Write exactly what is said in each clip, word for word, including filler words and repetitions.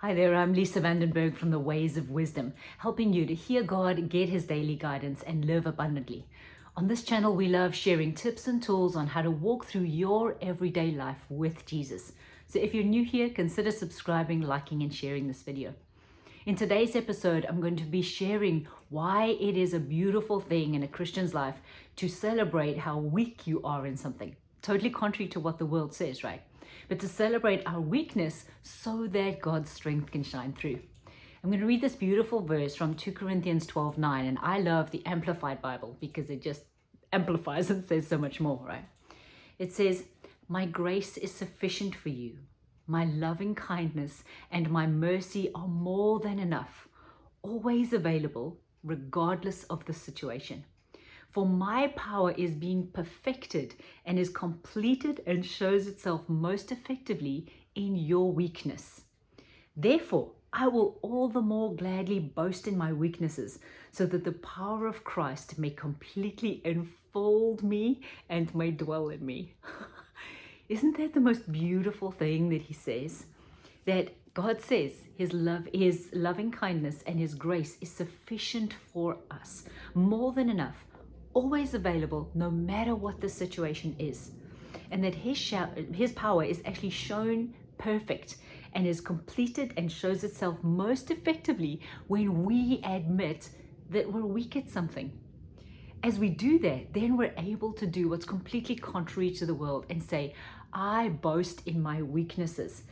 Hi there, I'm Lisa Vandenberg from The Ways of Wisdom, helping you to hear God, get His daily guidance, and live abundantly. On this channel, we love sharing tips and tools on how to walk through your everyday life with Jesus. So if you're new here, consider subscribing, liking, and sharing this video. In today's episode, I'm going to be sharing why it is a beautiful thing in a Christian's life to celebrate how weak you are in something. Totally contrary to what the world says, right? But to celebrate our weakness so that God's strength can shine through. I'm going to read this beautiful verse from two Corinthians twelve nine, and I love the Amplified Bible because it just amplifies and says so much more, right? It says, "My grace is sufficient for you. My loving kindness and my mercy are more than enough, always available, regardless of the situation. For my power is being perfected and is completed and shows itself most effectively in your weakness. Therefore, I will all the more gladly boast in my weaknesses, so that the power of Christ may completely enfold me and may dwell in me." Isn't that the most beautiful thing that he says? That God says his love, his loving kindness and his grace is sufficient for us, more than enough, always available, no matter what the situation is, and that his shout, his power is actually shown perfect and is completed and shows itself most effectively when we admit that we're weak at something. As we do that, then we're able to do what's completely contrary to the world and say, "I boast in my weaknesses,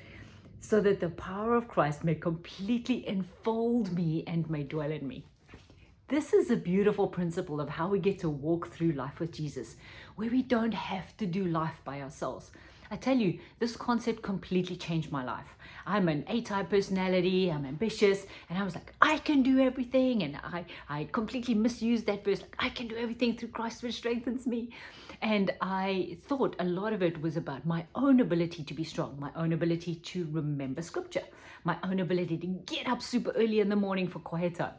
so that the power of Christ may completely enfold me and may dwell in me." This is a beautiful principle of how we get to walk through life with Jesus, where we don't have to do life by ourselves. I tell you, this concept completely changed my life. I'm an A-type personality, I'm ambitious, and I was like, I can do everything, and I, I completely misused that verse, like, I can do everything through Christ which strengthens me. And I thought a lot of it was about my own ability to be strong, my own ability to remember scripture, my own ability to get up super early in the morning for quiet time.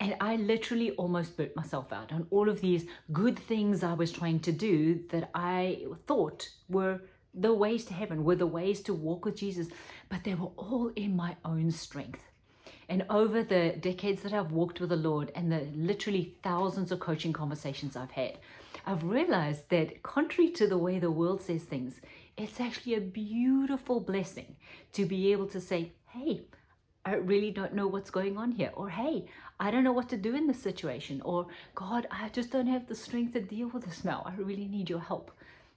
And I literally almost burnt myself out on all of these good things I was trying to do that I thought were the ways to heaven, were the ways to walk with Jesus, but they were all in my own strength. And over the decades that I've walked with the Lord and the literally thousands of coaching conversations I've had, I've realized that contrary to the way the world says things, it's actually a beautiful blessing to be able to say, hey, I really don't know what's going on here, or hey, I don't know what to do in this situation, or God, I just don't have the strength to deal with this now. I really need your help.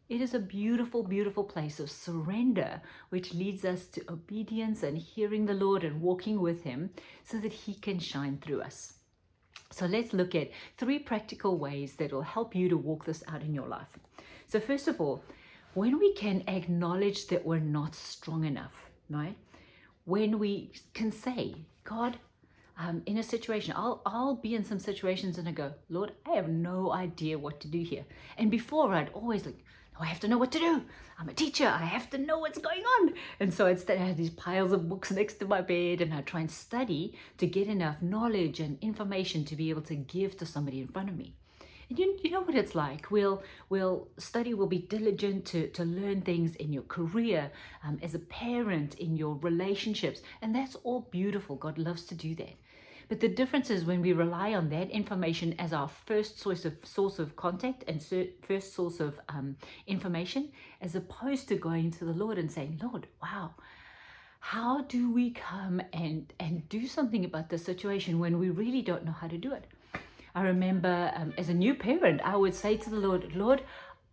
It is a beautiful, beautiful place of surrender, which leads us to obedience and hearing the Lord and walking with Him so that He can shine through us. So let's look at three practical ways that will help you to walk this out in your life. So first of all, when we can acknowledge that we're not strong enough, right? When we can say, God, um, in a situation, I'll, I'll be in some situations and I go, Lord, I have no idea what to do here. And before I'd always like, no, I have to know what to do. I'm a teacher. I have to know what's going on. And so I'd stand, I had these piles of books next to my bed and I'd try and study to get enough knowledge and information to be able to give to somebody in front of me. And you, you know what it's like. We'll, we'll study, we'll be diligent to, to learn things in your career, um, as a parent, in your relationships. And that's all beautiful. God loves to do that. But the difference is when we rely on that information as our first source of, source of contact and ser- first source of um, information, as opposed to going to the Lord and saying, Lord, wow, how do we come and, and do something about this situation when we really don't know how to do it? I remember um, as a new parent, I would say to the Lord, Lord,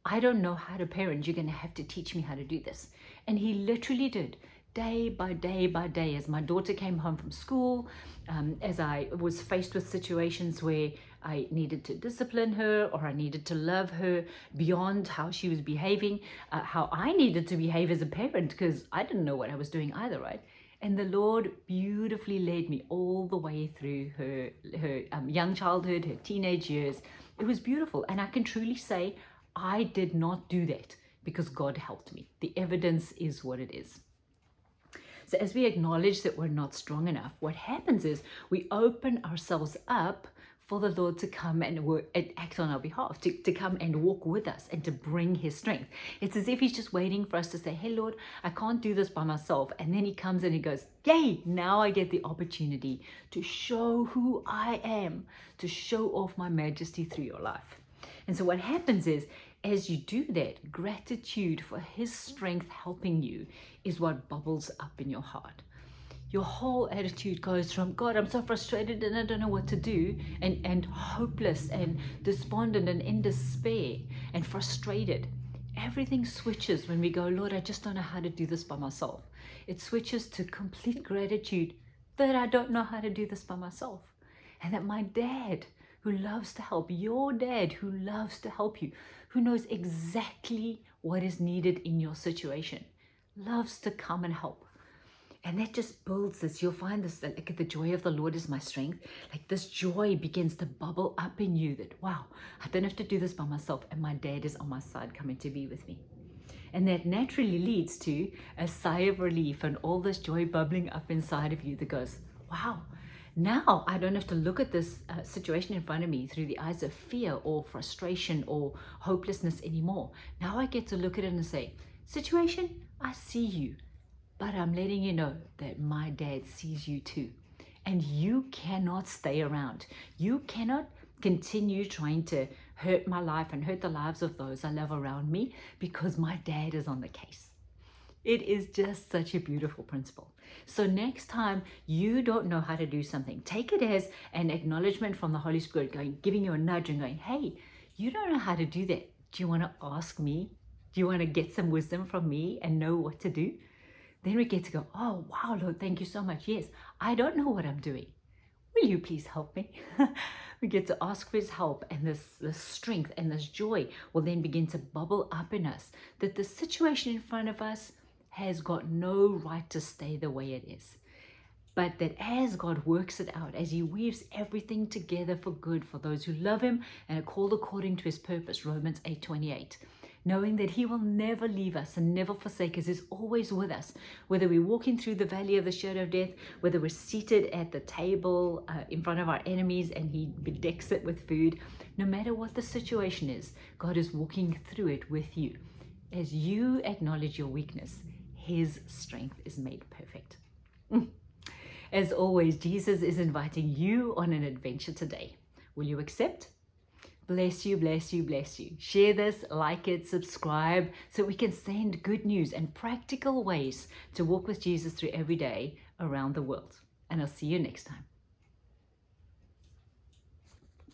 I don't know how to parent. You're going to have to teach me how to do this. And He literally did, day by day by day. As my daughter came home from school, um, as I was faced with situations where I needed to discipline her or I needed to love her beyond how she was behaving, uh, how I needed to behave as a parent because I didn't know what I was doing either, right? And the Lord beautifully led me all the way through her, her um, young childhood, her teenage years. It was beautiful. And I can truly say, I did not do that because God helped me. The evidence is what it is. So as we acknowledge that we're not strong enough, what happens is we open ourselves up for the Lord to come and work, and act on our behalf, to, to come and walk with us and to bring his strength. It's as if he's just waiting for us to say, hey, Lord, I can't do this by myself. And then he comes and he goes, yay, now I get the opportunity to show who I am, to show off my majesty through your life. And so what happens is, as you do that, gratitude for his strength helping you is what bubbles up in your heart. Your whole attitude goes from, God, I'm so frustrated and I don't know what to do, and, and hopeless and despondent and in despair and frustrated. Everything switches when we go, Lord, I just don't know how to do this by myself. It switches to complete gratitude that I don't know how to do this by myself, and that my dad who loves to help, your dad who loves to help you, who knows exactly what is needed in your situation, loves to come and help. And that just builds this. You'll find this, like, the joy of the Lord is my strength. Like, this joy begins to bubble up in you that, wow, I don't have to do this by myself, and my dad is on my side coming to be with me. And that naturally leads to a sigh of relief and all this joy bubbling up inside of you that goes, wow, now I don't have to look at this uh, situation in front of me through the eyes of fear or frustration or hopelessness anymore. Now I get to look at it and say, situation, I see you. But I'm letting you know that my dad sees you too. And you cannot stay around. You cannot continue trying to hurt my life and hurt the lives of those I love around me, because my dad is on the case. It is just such a beautiful principle. So next time you don't know how to do something, take it as an acknowledgement from the Holy Spirit, going, giving you a nudge and going, hey, you don't know how to do that. Do you want to ask me? Do you want to get some wisdom from me and know what to do? Then we get to go, oh, wow, Lord, thank you so much. Yes, I don't know what I'm doing. Will you please help me? We get to ask for his help, and this, this strength and this joy will then begin to bubble up in us that the situation in front of us has got no right to stay the way it is. But that as God works it out, as he weaves everything together for good for those who love him and are called according to his purpose, Romans eight twenty-eight. Knowing that he will never leave us and never forsake us, is always with us. Whether we're walking through the valley of the shadow of death, whether we're seated at the table uh, in front of our enemies and he bedecks it with food, no matter what the situation is, God is walking through it with you. As you acknowledge your weakness, his strength is made perfect. As always, Jesus is inviting you on an adventure today. Will you accept? Bless you, bless you, bless you. Share this, like it, subscribe, so we can send good news and practical ways to walk with Jesus through every day around the world. And I'll see you next time.